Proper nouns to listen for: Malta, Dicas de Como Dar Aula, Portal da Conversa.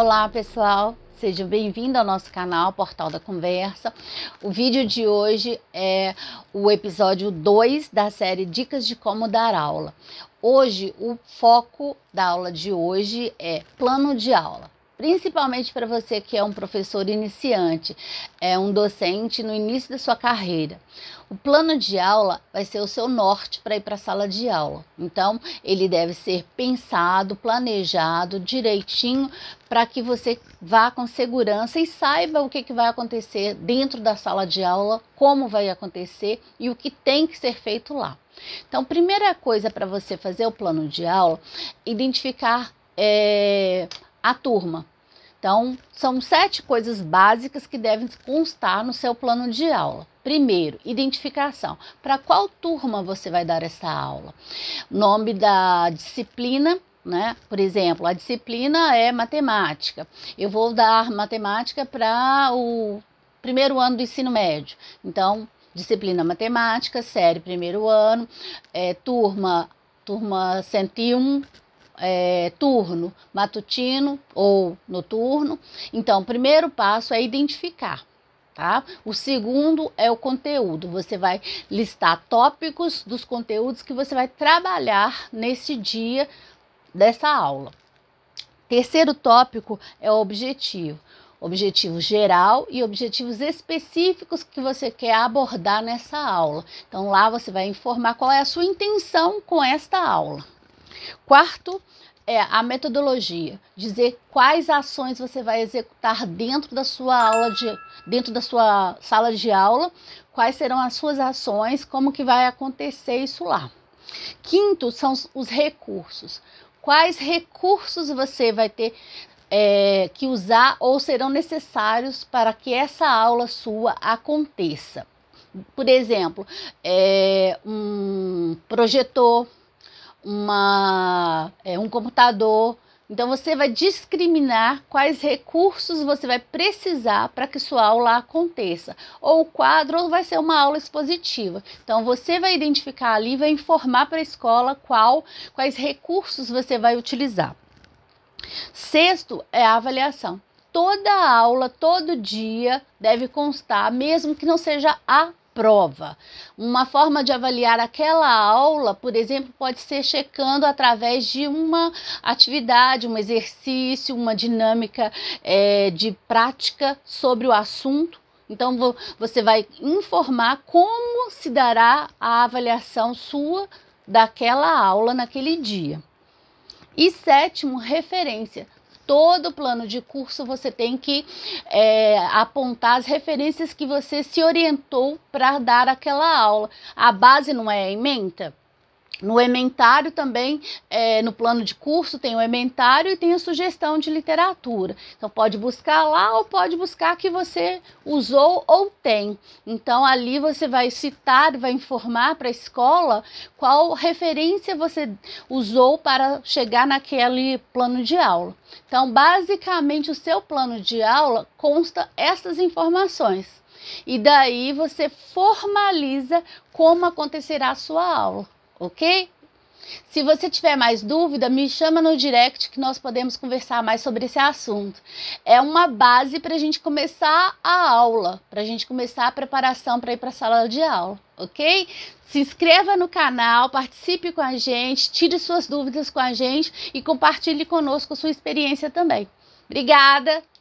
Olá pessoal, seja bem-vindo ao nosso canal Portal da Conversa. O vídeo de hoje é o episódio 2 da série Dicas de Como Dar Aula. Hoje, o foco da aula de hoje é plano de aula, principalmente para você que é um professor iniciante, é um docente no início da sua carreira. O plano de aula vai ser o seu norte para ir para a sala de aula. Então, ele deve ser pensado, planejado direitinho para que você vá com segurança e saiba o que vai acontecer dentro da sala de aula, como vai acontecer e o que tem que ser feito lá. Então, primeira coisa para você fazer o plano de aula, identificar a turma. Então, são 7 coisas básicas que devem constar no seu plano de aula. Primeiro, identificação. Para qual turma você vai dar essa aula? Nome da disciplina, né? Por exemplo, a disciplina é matemática. Eu vou dar matemática para o primeiro ano do ensino médio. Então, disciplina matemática, série primeiro ano, turma 101, turno matutino ou noturno. Então, o primeiro passo é identificar, tá? O segundo é o conteúdo. Você vai listar tópicos dos conteúdos que você vai trabalhar nesse dia dessa aula. Terceiro tópico é o objetivo. Objetivo geral e objetivos específicos que você quer abordar nessa aula. Então, lá você vai informar qual é a sua intenção com esta aula. Quarto é a metodologia. Dizer quais ações você vai executar dentro da sua sala de aula, quais serão as suas ações, como que vai acontecer isso lá. Quinto são os recursos. Quais recursos você vai ter que usar ou serão necessários para que essa aula sua aconteça. Por exemplo, um projetor, um computador. Então, você vai discriminar quais recursos você vai precisar para que sua aula aconteça. Ou o quadro, ou vai ser uma aula expositiva. Então, você vai identificar ali, vai informar para a escola quais recursos você vai utilizar. Sexto é a avaliação. Toda aula, todo dia deve constar, mesmo que não seja a prova. Uma forma de avaliar aquela aula, por exemplo, pode ser checando através de uma atividade, um exercício, uma dinâmica de prática sobre o assunto. Então, você vai informar como se dará a avaliação sua daquela aula naquele dia. E sétimo, referência. Todo plano de curso você tem que apontar as referências que você se orientou para dar aquela aula. A base não é a ementa? No ementário também, no plano de curso tem o ementário e tem a sugestão de literatura. Então, pode buscar lá ou pode buscar que você usou ou tem. Então, ali você vai citar, vai informar para a escola qual referência você usou para chegar naquele plano de aula. Então, basicamente, o seu plano de aula consta essas informações. E daí você formaliza como acontecerá a sua aula, ok? Se você tiver mais dúvida, me chama no direct que nós podemos conversar mais sobre esse assunto. É uma base para a gente começar a aula, para a gente começar a preparação para ir para a sala de aula, ok? Se inscreva no canal, participe com a gente, tire suas dúvidas com a gente e compartilhe conosco sua experiência também. Obrigada!